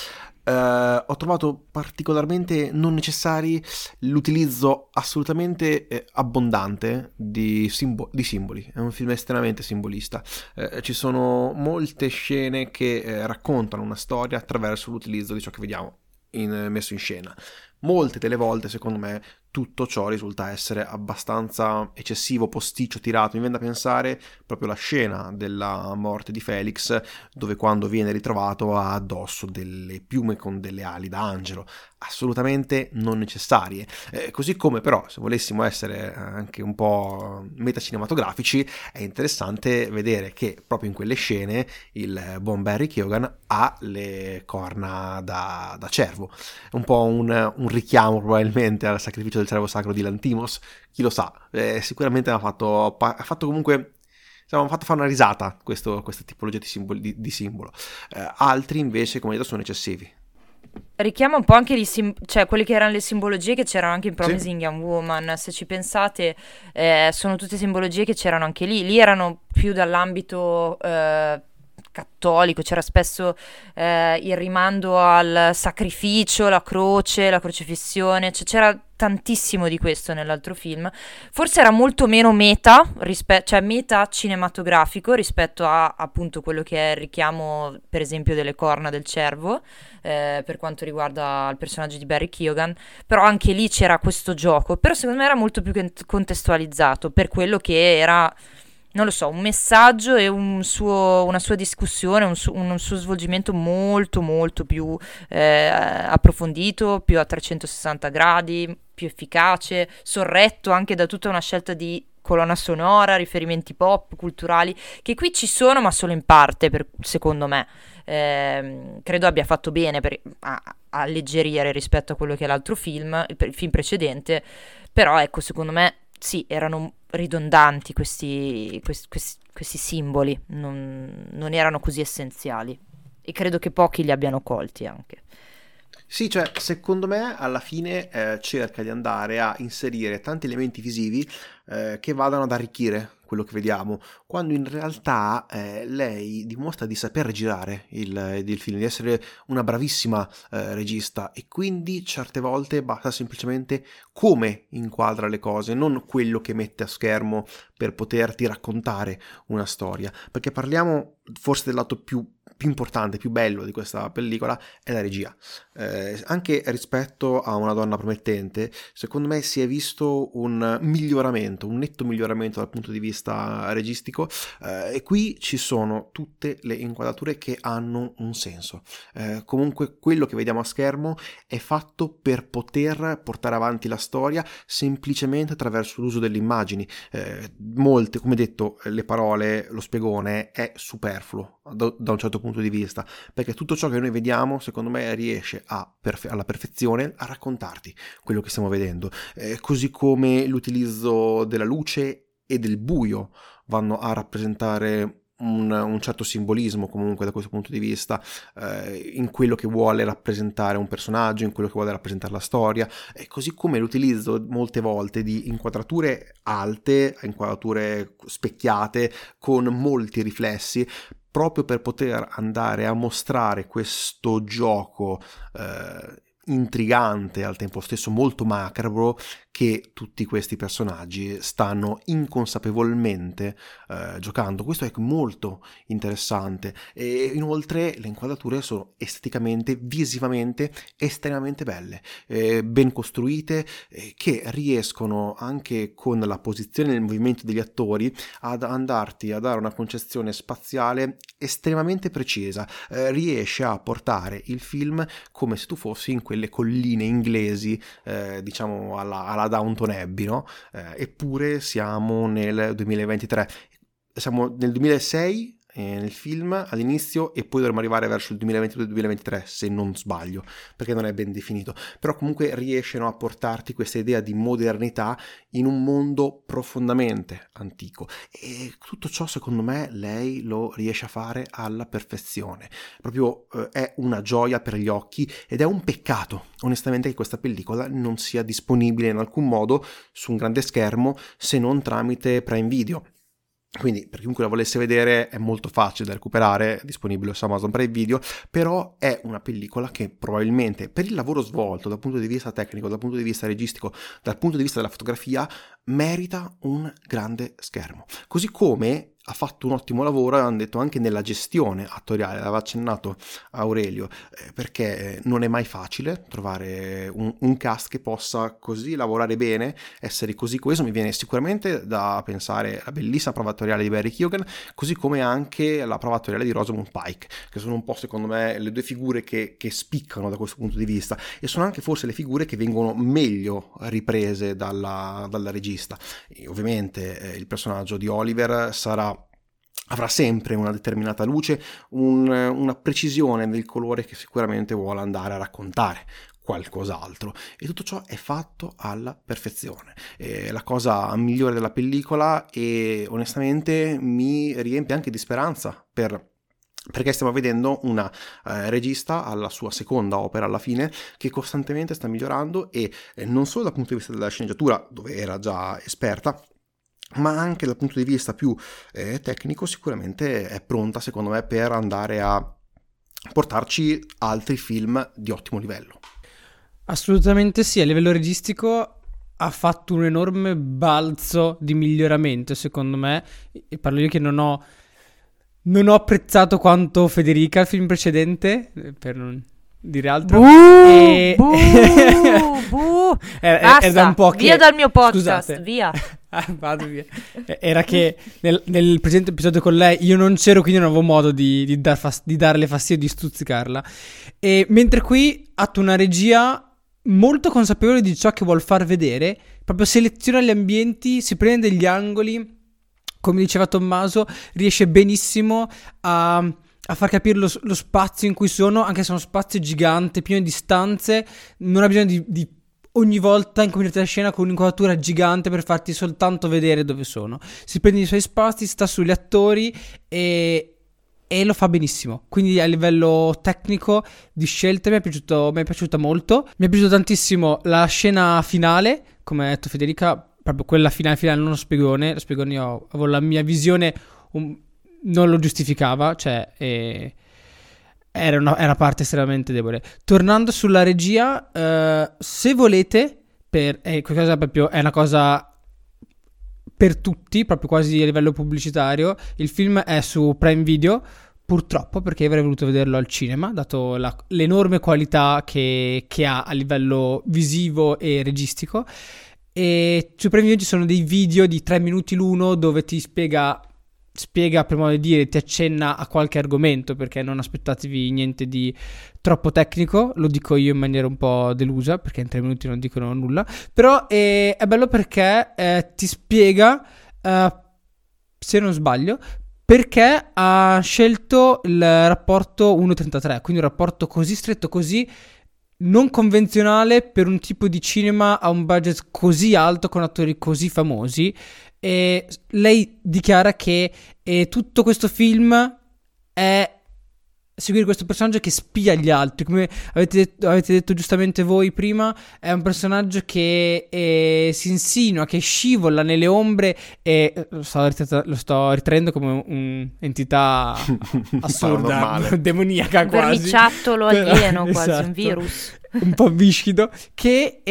ho trovato particolarmente non necessari l'utilizzo assolutamente abbondante di simboli. È un film estremamente simbolista, ci sono molte scene che raccontano una storia attraverso l'utilizzo di ciò che vediamo messo in scena. Molte delle volte, secondo me, tutto ciò risulta essere abbastanza eccessivo, posticcio, tirato. Mi viene da pensare proprio la scena della morte di Felix, dove quando viene ritrovato ha addosso delle piume con delle ali da angelo, assolutamente non necessarie. Così come però, se volessimo essere anche un po' metacinematografici, è interessante vedere che proprio in quelle scene il buon Barry Keoghan ha le corna da cervo, un po' un richiamo probabilmente al sacrificio del cervo sacro di Lanthimos, chi lo sa, sicuramente ha fatto comunque, insomma, ha fatto fare una risata questa tipologia di simbolo. Altri invece, come detto, sono eccessivi. Richiama un po' anche cioè quelle che erano le simbologie che c'erano anche in Promising Young Woman, se ci pensate, sono tutte simbologie che c'erano anche lì erano più dall'ambito cattolico, c'era spesso il rimando al sacrificio, la croce, la crocifissione, cioè c'era tantissimo di questo nell'altro film. Forse era molto meno meta cinematografico rispetto a appunto quello che è il richiamo, per esempio, delle corna del cervo per quanto riguarda il personaggio di Barry Keoghan, però anche lì c'era questo gioco, però secondo me era molto più contestualizzato per quello che era non lo so, un messaggio e una sua discussione, un suo svolgimento molto molto più approfondito, più a 360 gradi, più efficace, sorretto anche da tutta una scelta di colonna sonora, riferimenti pop, culturali, che qui ci sono ma solo in parte, secondo me. Credo abbia fatto bene a alleggerire rispetto a quello che è l'altro film, il film precedente, però ecco, secondo me sì, erano ridondanti questi simboli, non erano così essenziali e credo che pochi li abbiano colti anche. Sì, cioè secondo me alla fine cerca di andare a inserire tanti elementi visivi che vadano ad arricchire quello che vediamo, quando in realtà lei dimostra di saper girare il film, di essere una bravissima regista, e quindi certe volte basta semplicemente come inquadra le cose, non quello che mette a schermo per poterti raccontare una storia, perché parliamo forse del lato più importante, più bello di questa pellicola, è la regia. Anche rispetto a Una donna promettente, secondo me si è visto un miglioramento, un netto miglioramento dal punto di vista registico, e qui ci sono tutte le inquadrature che hanno un senso. Comunque quello che vediamo a schermo è fatto per poter portare avanti la storia semplicemente attraverso l'uso delle immagini. Molte, come detto, le parole, lo spiegone è superfluo da un certo punto di vista, perché tutto ciò che noi vediamo, secondo me, riesce alla perfezione a raccontarti quello che stiamo vedendo, così come l'utilizzo della luce e del buio vanno a rappresentare un certo simbolismo, comunque, da questo punto di vista, in quello che vuole rappresentare un personaggio, in quello che vuole rappresentare la storia, e così come l'utilizzo molte volte di inquadrature alte, inquadrature specchiate con molti riflessi, proprio per poter andare a mostrare questo gioco intrigante, al tempo stesso molto macabro, che tutti questi personaggi stanno inconsapevolmente giocando. Questo è molto interessante, e inoltre le inquadrature sono esteticamente, visivamente estremamente belle, ben costruite, che riescono anche con la posizione e il movimento degli attori ad andarti a dare una concezione spaziale estremamente precisa. Riesce a portare il film come se tu fossi in quelle colline inglesi, diciamo alla Downton Abbey, no? Eppure siamo nel 2023, siamo nel 2006 nel film all'inizio, e poi dovremmo arrivare verso il 2022-2023 se non sbaglio, perché non è ben definito, però comunque riescono a portarti questa idea di modernità in un mondo profondamente antico, e tutto ciò secondo me lei lo riesce a fare alla perfezione, proprio è una gioia per gli occhi, ed è un peccato onestamente che questa pellicola non sia disponibile in alcun modo su un grande schermo, se non tramite Prime Video. Quindi per chiunque la volesse vedere è molto facile da recuperare, è disponibile su Amazon Prime Video, però è una pellicola che probabilmente per il lavoro svolto dal punto di vista tecnico, dal punto di vista registico, dal punto di vista della fotografia, merita un grande schermo. Così come ha fatto un ottimo lavoro, hanno detto, anche nella gestione attoriale, l'aveva accennato Aurelio, perché non è mai facile trovare un cast che possa così lavorare bene, essere così coeso. Mi viene sicuramente da pensare alla bellissima prova attoriale di Barry Keoghan, così come anche la prova attoriale di Rosamund Pike, che sono un po', secondo me, le due figure che spiccano da questo punto di vista, e sono anche forse le figure che vengono meglio riprese dalla regista. E ovviamente il personaggio di Oliver avrà sempre una determinata luce, una precisione del colore che sicuramente vuole andare a raccontare qualcos'altro, e tutto ciò è fatto alla perfezione. È la cosa migliore della pellicola, e onestamente mi riempie anche di speranza perché stiamo vedendo una regista alla sua seconda opera alla fine, che costantemente sta migliorando, e non solo dal punto di vista della sceneggiatura, dove era già esperta, ma anche dal punto di vista più tecnico. Sicuramente è pronta, secondo me, per andare a portarci altri film di ottimo livello. Assolutamente sì, a livello registico ha fatto un enorme balzo di miglioramento, secondo me, e parlo io che non ho apprezzato quanto Federica il film precedente, per non dire altro. Basta, da un po' che... via dal mio podcast. Scusate. Via. Vado via. Era che nel precedente episodio con lei io non c'ero, quindi non avevo modo di darle fastidio, di stuzzicarla. E mentre qui attua una regia molto consapevole di ciò che vuol far vedere, proprio seleziona gli ambienti, si prende degli angoli, come diceva Tommaso, riesce benissimo a far capire lo spazio in cui sono, anche se è uno spazio gigante, pieno di stanze, non ha bisogno di ogni volta incominciare la scena con un'inquadratura gigante per farti soltanto vedere dove sono. Si prende i suoi spazi, sta sugli attori e lo fa benissimo. Quindi a livello tecnico di scelte mi è piaciuta molto. Mi è piaciuta tantissimo la scena finale, come ha detto Federica, proprio quella finale, non lo spiegone. Lo spiegone io avevo la mia visione, non lo giustificava, cioè era una parte estremamente debole. Tornando sulla regia, se volete, è una cosa per tutti, proprio quasi a livello pubblicitario, il film è su Prime Video, purtroppo, perché avrei voluto vederlo al cinema, dato l'enorme qualità che ha a livello visivo e registico. E su Prime Video ci sono dei video di 3 minuti l'uno dove ti spiega, per modo di dire, ti accenna a qualche argomento, perché non aspettatevi niente di troppo tecnico, lo dico io in maniera un po' delusa, perché in 3 minuti non dicono nulla, però è bello perché ti spiega, se non sbaglio, perché ha scelto il rapporto 1:33, quindi un rapporto così stretto, così non convenzionale per un tipo di cinema a un budget così alto, con attori così famosi. E lei dichiara che tutto questo film è seguire questo personaggio che spia gli altri, come avete detto giustamente voi prima. È un personaggio che si insinua, che scivola nelle ombre, e lo sto ritraendo come un'entità assurda, demoniaca quasi, un vermiciattolo alieno, quasi, esatto. Un virus un po' viscido che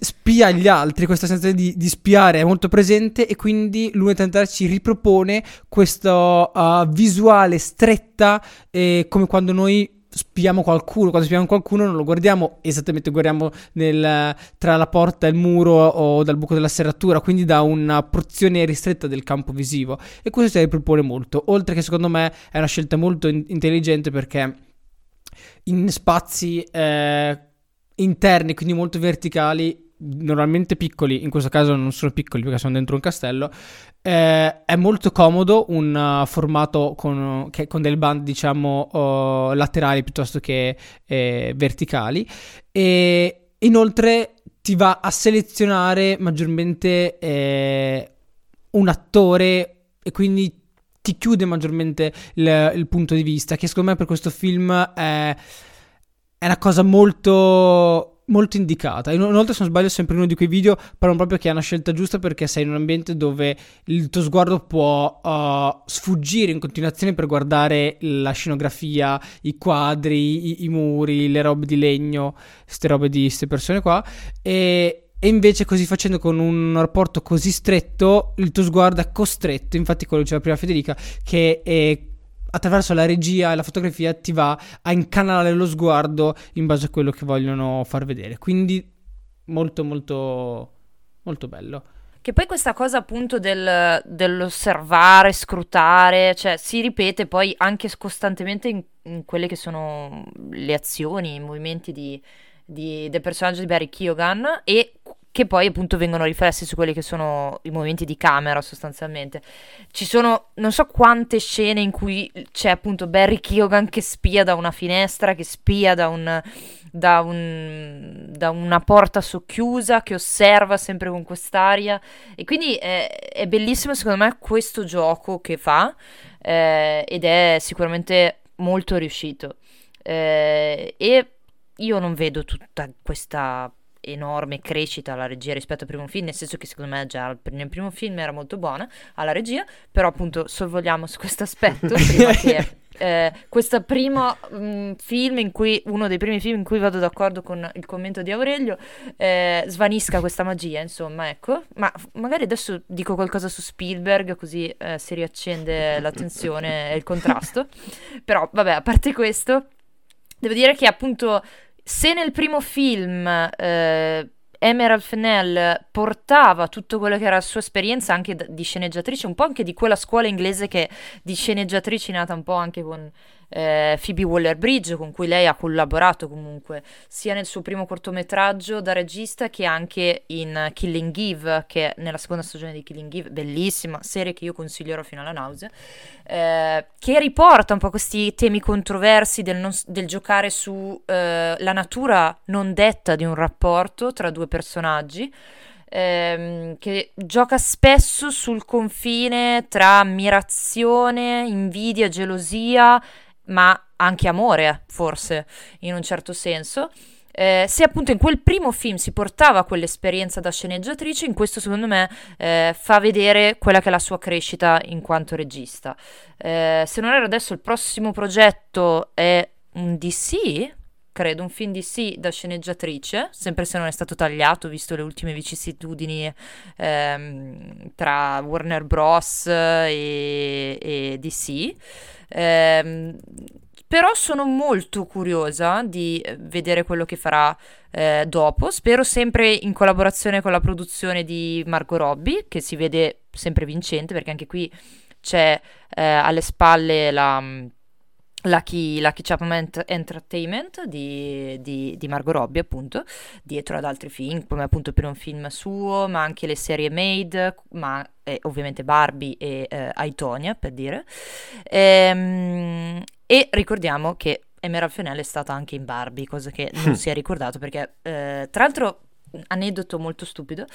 spia gli altri. Questa sensazione di spiare è molto presente, e quindi l'1:33 ci ripropone questa visuale stretta, come quando noi spiamo qualcuno. Quando spiamo qualcuno non lo guardiamo esattamente, guardiamo tra la porta e il muro o dal buco della serratura, quindi da una porzione ristretta del campo visivo, e questo si ripropone molto, oltre che secondo me è una scelta molto intelligente, perché in spazi interni, quindi molto verticali, normalmente piccoli, in questo caso non sono piccoli perché sono dentro un castello, è molto comodo un formato con delle bande, diciamo, laterali piuttosto che verticali, e inoltre ti va a selezionare maggiormente un attore, e quindi ti chiude maggiormente il punto di vista, che secondo me per questo film è una cosa molto molto indicata. Inoltre, se non sbaglio, sempre in uno di quei video parlano proprio che è una scelta giusta, perché sei in un ambiente dove il tuo sguardo può sfuggire in continuazione per guardare la scenografia, i quadri, i muri, le robe di legno, queste robe di queste persone qua, e invece così facendo, con un rapporto così stretto, il tuo sguardo è costretto. Infatti quello che diceva prima Federica, che attraverso la regia e la fotografia ti va a incanalare lo sguardo in base a quello che vogliono far vedere. Quindi molto molto molto bello. Che poi questa cosa, appunto, dell'osservare, scrutare, cioè si ripete poi anche costantemente in quelle che sono le azioni, i movimenti del personaggio di Barry Keoghan, e che poi appunto vengono riflessi su quelli che sono i movimenti di camera, sostanzialmente. Ci sono non so quante scene in cui c'è appunto Barry Keoghan che spia da una finestra, che spia da una porta socchiusa, che osserva sempre con quest'aria, e quindi è bellissimo secondo me questo gioco che fa, ed è sicuramente molto riuscito, e io non vedo tutta questa enorme crescita alla regia rispetto al primo film, nel senso che secondo me già nel primo film era molto buona alla regia, però appunto sorvoliamo su questo aspetto prima che questo primo film in cui, uno dei primi film in cui vado d'accordo con il commento di Aurelio, svanisca questa magia, insomma, ecco. Ma magari adesso dico qualcosa su Spielberg, così si riaccende la tensione e il contrasto, però vabbè, a parte questo, Devo dire che appunto se nel primo film Emerald Fennell portava tutto quello che era la sua esperienza anche di sceneggiatrice, un po' anche di quella scuola inglese che di sceneggiatrice è nata un po' anche con Phoebe Waller-Bridge, con cui lei ha collaborato comunque sia nel suo primo cortometraggio da regista che anche in Killing Eve, che nella seconda stagione di Killing Eve, bellissima serie che io consiglierò fino alla nausea, che riporta un po' questi temi controversi del giocare su la natura non detta di un rapporto tra due personaggi, che gioca spesso sul confine tra ammirazione, invidia, gelosia, ma anche amore, forse, in un certo senso. Se appunto in quel primo film si portava quell'esperienza da sceneggiatrice, in questo secondo me fa vedere quella che è la sua crescita in quanto regista. Se non erro adesso il prossimo progetto è un DC, credo, un film di sì da sceneggiatrice, sempre se non è stato tagliato, visto le ultime vicissitudini tra Warner Bros. E DC. Però sono molto curiosa di vedere quello che farà dopo, spero sempre in collaborazione con la produzione di Margot Robbie, che si vede sempre vincente, perché anche qui c'è alle spalle la... Lucky Chapman Entertainment di Margot Robbie, appunto, dietro ad altri film, come appunto per un film suo, ma anche le serie Made, ma ovviamente Barbie e I, Tonya, per dire. E ricordiamo che Emerald Fennell è stata anche in Barbie, cosa che non si è ricordato, perché tra l'altro... aneddoto molto stupido,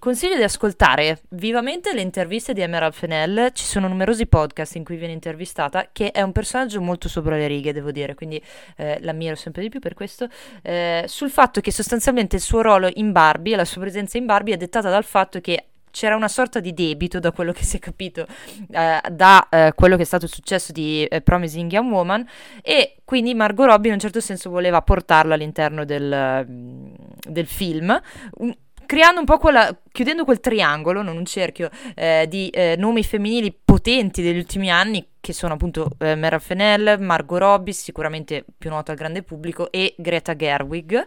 consiglio di ascoltare vivamente le interviste di Emerald Fennell. Ci sono numerosi podcast in cui viene intervistata, che è un personaggio molto sopra le righe, devo dire, quindi l'ammiro sempre di più per questo, sul fatto che sostanzialmente il suo ruolo in Barbie e la sua presenza in Barbie è dettata dal fatto che c'era una sorta di debito, da quello che si è capito, da quello che è stato il successo di Promising Young Woman, e quindi Margot Robbie in un certo senso voleva portarlo all'interno del film, creando un po' chiudendo quel triangolo, non un cerchio, di nomi femminili potenti degli ultimi anni, che sono appunto Emerald Fennell, Margot Robbie, sicuramente più nota al grande pubblico, e Greta Gerwig,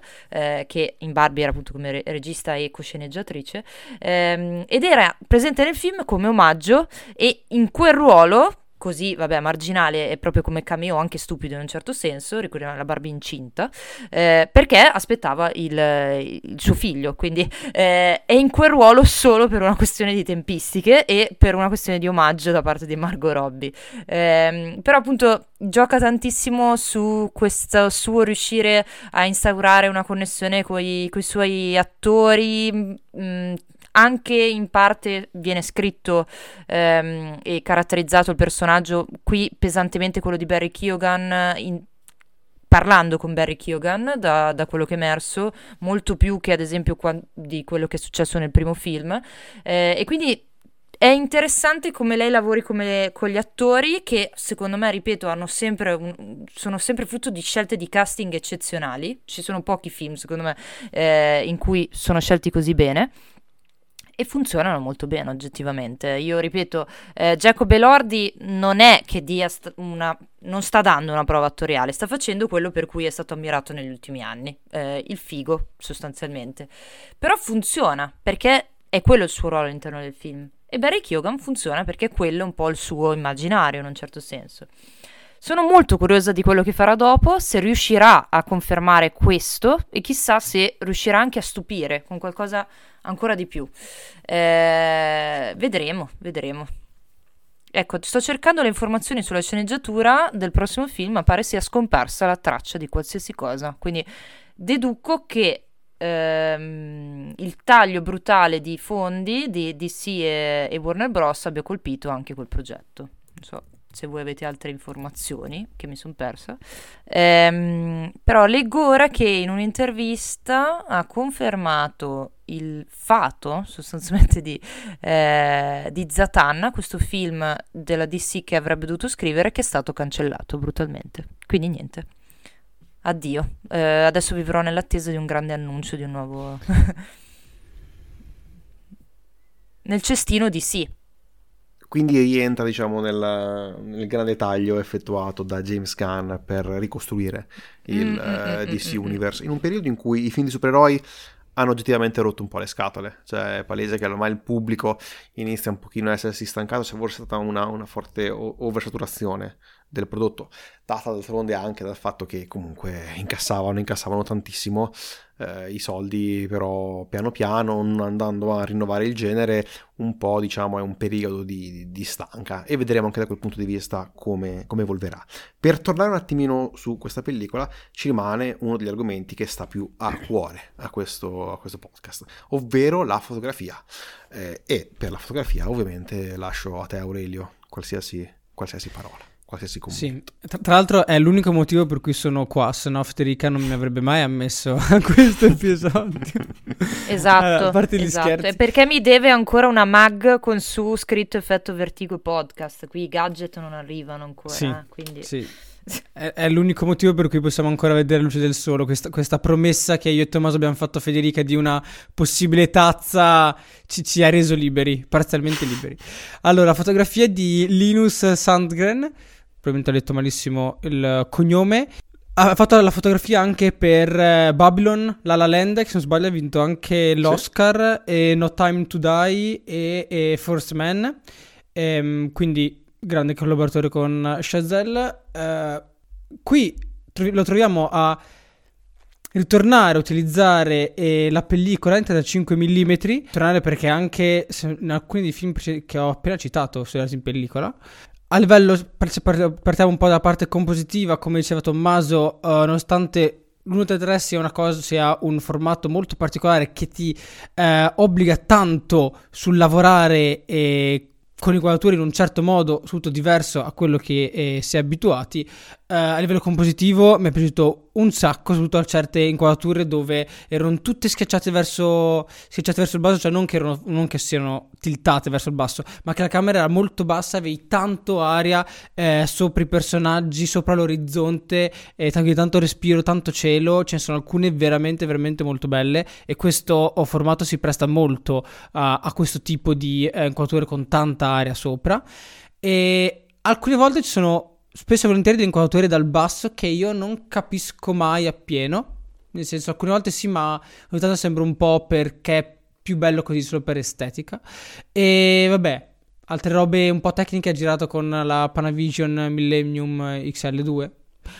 che in Barbie era appunto come regista e cosceneggiatrice, ed era presente nel film come omaggio, e in quel ruolo, così, vabbè, marginale e proprio come cameo anche stupido in un certo senso, ricordiamo la Barbie incinta, perché aspettava il suo figlio, quindi è in quel ruolo solo per una questione di tempistiche e per una questione di omaggio da parte di Margot Robbie, però appunto gioca tantissimo su questo suo riuscire a instaurare una connessione coi suoi attori, anche in parte viene scritto e caratterizzato il personaggio, qui pesantemente quello di Barry Keoghan, parlando con Barry Keoghan, da quello che è emerso, molto più che ad esempio di quello che è successo nel primo film, e quindi è interessante come lei lavori con gli attori, che secondo me, ripeto, sono sempre frutto di scelte di casting eccezionali. Ci sono pochi film, secondo me, in cui sono scelti così bene, e funzionano molto bene oggettivamente. Io ripeto, Jacob Elordi non è che non sta dando una prova attoriale, sta facendo quello per cui è stato ammirato negli ultimi anni, il figo sostanzialmente, però funziona perché è quello il suo ruolo all'interno del film, e Barry Keoghan funziona perché quello è un po' il suo immaginario in un certo senso. Sono molto curiosa di quello che farà dopo, se riuscirà a confermare questo, e chissà se riuscirà anche a stupire con qualcosa ancora di più. Vedremo. Ecco, sto cercando le informazioni sulla sceneggiatura del prossimo film, ma pare sia scomparsa la traccia di qualsiasi cosa, quindi deduco che il taglio brutale di fondi di DC e Warner Bros. Abbia colpito anche quel progetto. Non so se voi avete altre informazioni che mi sono persa, però leggo ora che in un'intervista ha confermato il fato sostanzialmente di Zatanna, questo film della DC che avrebbe dovuto scrivere, che è stato cancellato brutalmente, quindi niente, addio. Adesso vivrò nell'attesa di un grande annuncio di un nuovo nel cestino DC. Quindi rientra, diciamo, nel grande taglio effettuato da James Gunn per ricostruire il DC Universe, in un periodo in cui i film di supereroi hanno oggettivamente rotto un po' le scatole. Cioè è palese che ormai il pubblico inizia un pochino a essersi stancato, c'è forse stata una forte oversaturazione del prodotto, data d'altronde anche dal fatto che comunque incassavano tantissimo i soldi, però piano piano, andando a rinnovare il genere, un po', diciamo, è un periodo di stanca, e vedremo anche da quel punto di vista come evolverà. Per tornare un attimino su questa pellicola, ci rimane uno degli argomenti che sta più a cuore a questo podcast, ovvero la fotografia, e per la fotografia ovviamente lascio a te, Aurelio, qualsiasi parola. Sì, tra l'altro è l'unico motivo per cui sono qua, se no Federica non mi avrebbe mai ammesso a questo episodio. Esatto, allora, a parte gli scherzi. Perché mi deve ancora una mag con su scritto Effetto Vertigo Podcast, qui i gadget non arrivano ancora, sì, quindi... Sì. È l'unico motivo per cui possiamo ancora vedere la luce del sole, questa promessa che io e Tommaso abbiamo fatto a Federica di una possibile tazza ci ha reso liberi, parzialmente liberi. Allora, fotografia di Linus Sandgren, probabilmente ho detto malissimo il cognome. Ha fatto la fotografia anche per Babylon, La La Land, che se non sbaglio ha vinto anche l'Oscar, sì, e No Time to Die e First Man, quindi grande collaboratore con Chazelle. Qui lo troviamo a ritornare a utilizzare la pellicola in 35 mm, tornare perché anche in alcuni dei film che ho appena citato sono in pellicola. A livello, partiamo un po' dalla parte compositiva, come diceva Tommaso, nonostante l'1:3 sia un formato molto particolare che ti obbliga tanto sul lavorare con inquadrature in un certo modo, tutto diverso a quello che si è abituati, a livello compositivo mi è piaciuto un sacco, soprattutto a certe inquadrature dove erano tutte schiacciate verso il basso, cioè non che siano tiltate verso il basso, ma che la camera era molto bassa, avevi tanto aria sopra i personaggi, sopra l'orizzonte, tanto respiro, tanto cielo. Ce ne sono alcune veramente veramente molto belle, e questo formato si presta molto a questo tipo di inquadrature con tanta aria sopra. E alcune volte ci sono spesso e volentieri delle inquadrature dal basso che io non capisco mai appieno, nel senso, alcune volte sì, ma ogni tanto sembra un po' perché è più bello così, solo per estetica. E vabbè, altre robe un po' tecniche, ha girato con la Panavision Millennium XL2,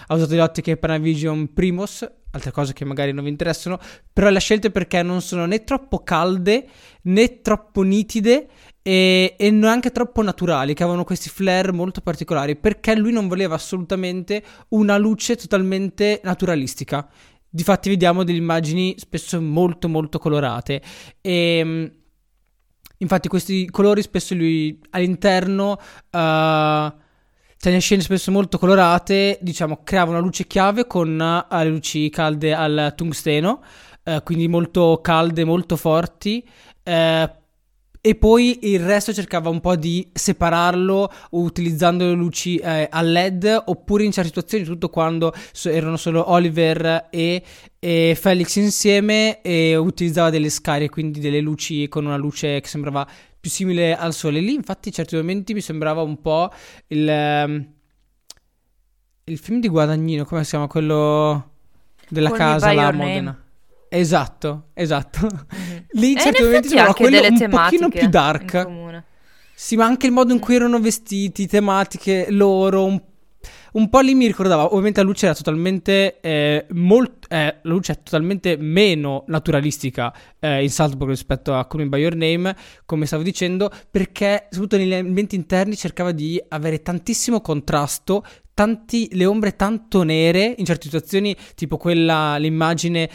ha usato le ottiche Panavision Primos, altre cose che magari non vi interessano, però le scelte perché non sono né troppo calde né troppo nitide e neanche troppo naturali, che avevano questi flare molto particolari, perché lui non voleva assolutamente una luce totalmente naturalistica. Difatti vediamo delle immagini spesso molto molto colorate, e infatti questi colori spesso lui all'interno nelle scene spesso molto colorate, diciamo, creava una luce chiave con le luci calde al tungsteno, quindi molto calde, molto forti, e poi il resto cercava un po' di separarlo utilizzando le luci a LED, oppure in certe situazioni, tutto quando erano solo Oliver e Felix insieme, e utilizzava delle scarie, quindi delle luci con una luce che sembrava più simile al sole. Lì infatti in certi momenti mi sembrava un po' il film di Guadagnino, come si chiama, quello della casa là a Modena. Esatto. Mm-hmm. Lì in certi momenti sembrava quello un pochino più dark. Sì, ma anche il modo in cui erano vestiti, tematiche loro, un po' lì mi ricordava. Ovviamente la luce era totalmente la luce è totalmente meno naturalistica in Saltburn rispetto a Call Me By Your Name, come stavo dicendo, perché soprattutto negli ambienti interni cercava di avere tantissimo contrasto, le ombre tanto nere in certe situazioni, tipo l'immagine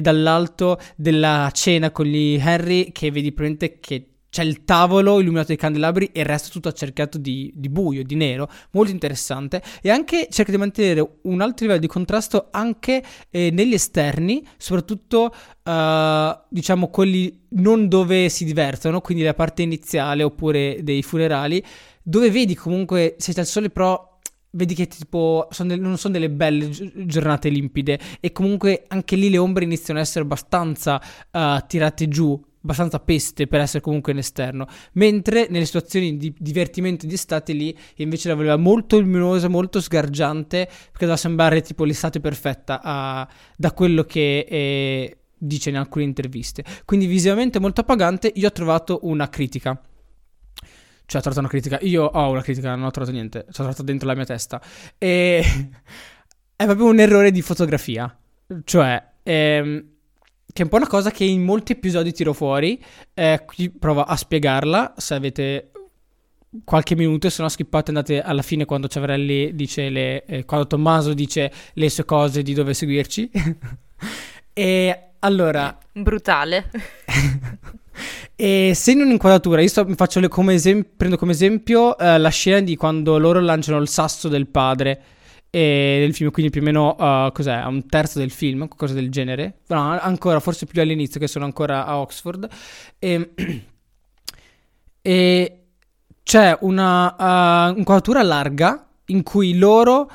dall'alto della cena con gli Henry, che vedi praticamente che c'è il tavolo illuminato dai candelabri e il resto tutto accerchiato di buio, di nero. Molto interessante. E anche cerca di mantenere un alto livello di contrasto anche negli esterni, soprattutto diciamo quelli non dove si divertono, quindi la parte iniziale oppure dei funerali, dove vedi comunque se c'è il sole, però vedi che tipo non sono delle belle giornate limpide, e comunque anche lì le ombre iniziano a essere abbastanza tirate giù abbastanza peste per essere comunque in esterno, mentre nelle situazioni di divertimento di estate lì invece la voleva molto luminosa, molto sgargiante, perché doveva sembrare tipo l'estate perfetta da quello che dice in alcune interviste. Quindi visivamente molto appagante. Io ho trovato una critica, cioè ho trovato una critica, io ho una critica, non ho trovato niente, ci ho trovato dentro la mia testa, e è proprio un errore di fotografia, cioè che è un po' una cosa che in molti episodi tiro fuori, qui provo a spiegarla, se avete qualche minuto, se no skippate, andate alla fine quando Ciavarelli dice quando Tommaso dice le sue cose di dove seguirci. E allora, brutale. E se in un'inquadratura prendo come esempio la scena di quando loro lanciano il sasso del padre del film, quindi più o meno cos'è, un terzo del film, qualcosa del genere, no, ancora forse più all'inizio, che sono ancora a Oxford, e c'è una inquadratura larga in cui loro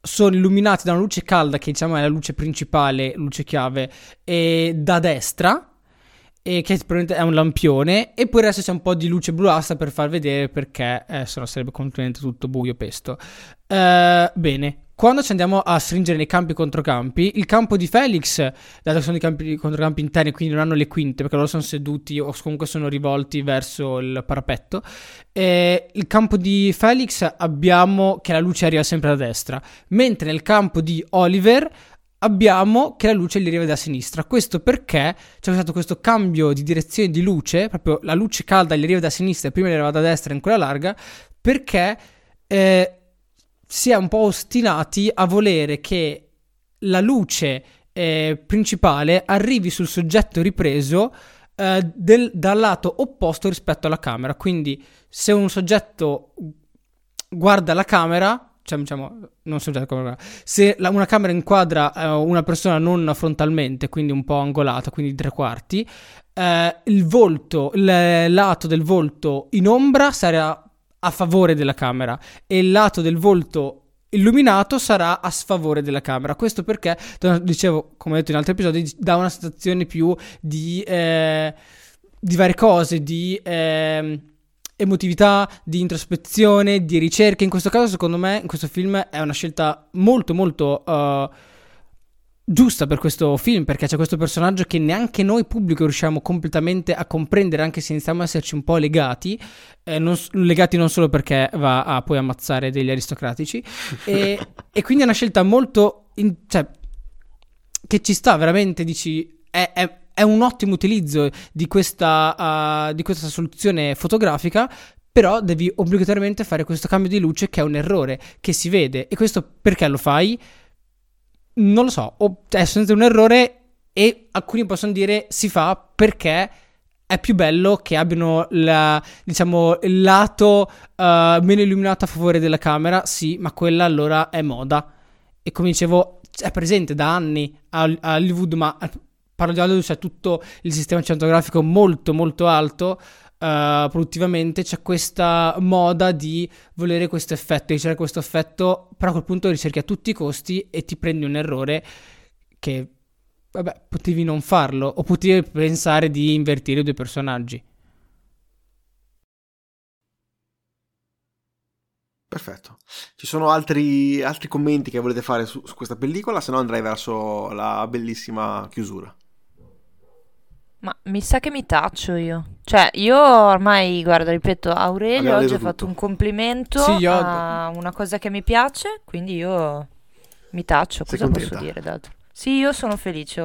sono illuminati da una luce calda, che diciamo è la luce principale, luce chiave, e da destra, e che probabilmente è un lampione, e poi adesso c'è un po' di luce bluastra per far vedere, perché se no sarebbe completamente tutto buio pesto. Bene, quando ci andiamo a stringere nei campi controcampi, il campo di Felix, dato che sono i campi controcampi interni, quindi non hanno le quinte, perché loro sono seduti o comunque sono rivolti verso il parapetto, il campo di Felix abbiamo che la luce arriva sempre da destra, mentre nel campo di Oliver abbiamo che la luce gli arriva da sinistra. Questo perché c'è stato questo cambio di direzione di luce, proprio la luce calda gli arriva da sinistra e prima gli arriva da destra in quella larga, perché si è un po' ostinati a volere che la luce principale arrivi sul soggetto ripreso dal lato opposto rispetto alla camera. Quindi se un soggetto guarda la camera, cioè diciamo, non so già come, se una camera inquadra una persona non frontalmente, quindi un po' angolata, quindi tre quarti, il volto, il lato del volto in ombra sarà a favore della camera e il lato del volto illuminato sarà a sfavore della camera. Questo perché, dicevo, come ho detto in altri episodi, dà una sensazione più di varie cose, di emotività, di introspezione, di ricerca. In questo caso, secondo me, in questo film è una scelta molto molto giusta per questo film, perché c'è questo personaggio che neanche noi pubblico riusciamo completamente a comprendere, anche se iniziamo a esserci un po' legati, legati non solo perché va a poi ammazzare degli aristocratici e quindi è una scelta molto cioè, che ci sta veramente, dici è un ottimo utilizzo di questa soluzione fotografica, però devi obbligatoriamente fare questo cambio di luce che è un errore, che si vede. E questo perché lo fai? Non lo so, è sempre un errore, e alcuni possono dire si fa perché è più bello che abbiano il lato meno illuminato a favore della camera, sì, ma quella allora è moda. E come dicevo, è presente da anni a Hollywood, ma parlo di Hollywood, c'è tutto il sistema cinematografico molto molto alto produttivamente, c'è questa moda di volere questo effetto, di cercare questo effetto, però a quel punto ricerchi a tutti i costi e ti prendi un errore che, vabbè, potevi non farlo, o potevi pensare di invertire i due personaggi. Perfetto. Ci sono altri commenti che volete fare su questa pellicola? Se no andrei verso la bellissima chiusura. Ma mi sa che mi taccio io. Cioè, io ormai, guarda, ripeto, Aurelio oggi ha fatto un complimento a una cosa che mi piace, quindi io mi taccio. Cosa posso dire d'altro? Sì, io sono felice,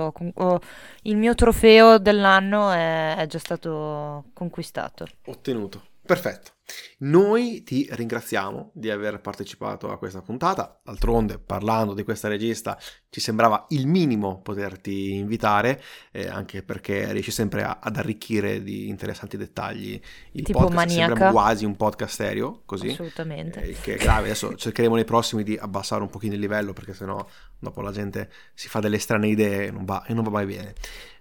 il mio trofeo dell'anno è già stato conquistato. Ottenuto. Perfetto. Noi ti ringraziamo di aver partecipato a questa puntata. D'altronde, parlando di questa regista, ci sembrava il minimo poterti invitare, anche perché riesci sempre ad arricchire di interessanti dettagli il tipo podcast. Maniaca. Sembra quasi un podcast serio, così. Assolutamente. Che è grave. Adesso cercheremo nei prossimi di abbassare un pochino il livello, perché sennò dopo la gente si fa delle strane idee e non va mai bene.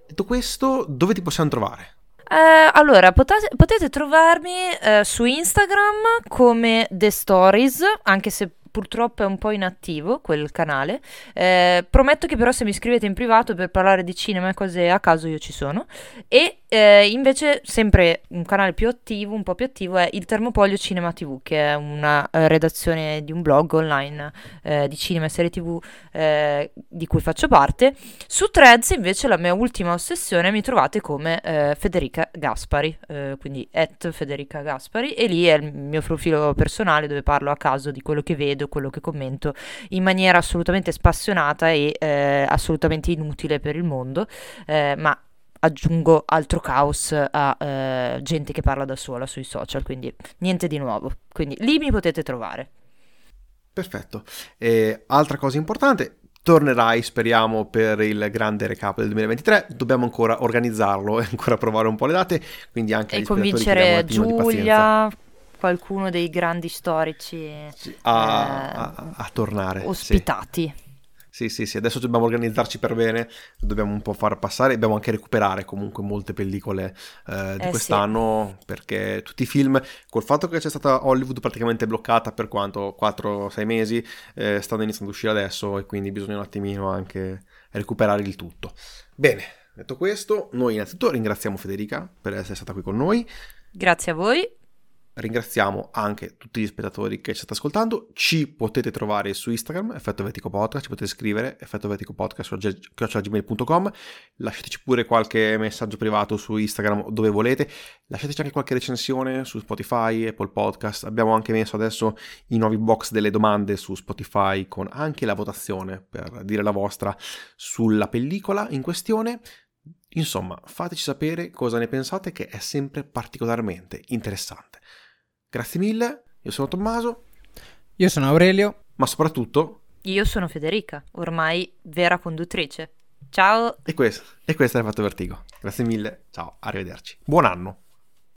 Detto questo, dove ti possiamo trovare? Allora, potete trovarmi su Instagram come The Stories, anche se purtroppo è un po' inattivo quel canale, prometto che però se mi scrivete in privato per parlare di cinema e cose a caso io ci sono. E invece sempre un canale più attivo, un po' più attivo, è il Termopolio Cinema TV, che è una redazione di un blog online di cinema e serie TV di cui faccio parte. Su Threads invece la mia ultima ossessione mi trovate come Federica Gaspari, quindi @FedericaGaspari, e lì è il mio profilo personale dove parlo a caso di quello che vedo, quello che commento in maniera assolutamente spassionata e assolutamente inutile per il mondo, ma aggiungo altro caos a gente che parla da sola sui social, quindi niente di nuovo, quindi lì mi potete trovare. Perfetto. Altra cosa importante: tornerai, speriamo, per il grande recap del 2023. Dobbiamo ancora organizzarlo e ancora provare un po' le date, quindi anche e convincere Giulia, qualcuno dei grandi storici a tornare ospitati. Sì, adesso dobbiamo organizzarci per bene, dobbiamo un po' far passare, dobbiamo anche recuperare comunque molte pellicole di quest'anno, sì. Perché tutti i film, col fatto che c'è stata Hollywood praticamente bloccata per quanto 4-6 mesi, stanno iniziando ad uscire adesso e quindi bisogna un attimino anche recuperare il tutto. Bene, detto questo, noi innanzitutto ringraziamo Federica per essere stata qui con noi. Grazie a voi. Ringraziamo anche tutti gli spettatori che ci state ascoltando. Ci potete trovare su Instagram, Effetto Vertigo Podcast, ci potete scrivere effettoverticopodcast@gmail.com. Lasciateci pure qualche messaggio privato su Instagram, dove volete. Lasciateci anche qualche recensione su Spotify, Apple Podcast. Abbiamo anche messo adesso i nuovi box delle domande su Spotify con anche la votazione per dire la vostra sulla pellicola in questione. Insomma, fateci sapere cosa ne pensate, che è sempre particolarmente interessante. Grazie mille, io sono Tommaso. Io sono Aurelio. Ma soprattutto... io sono Federica, ormai vera conduttrice. Ciao! E questo è Effetto Vertigo. Grazie mille, ciao, arrivederci. Buon anno!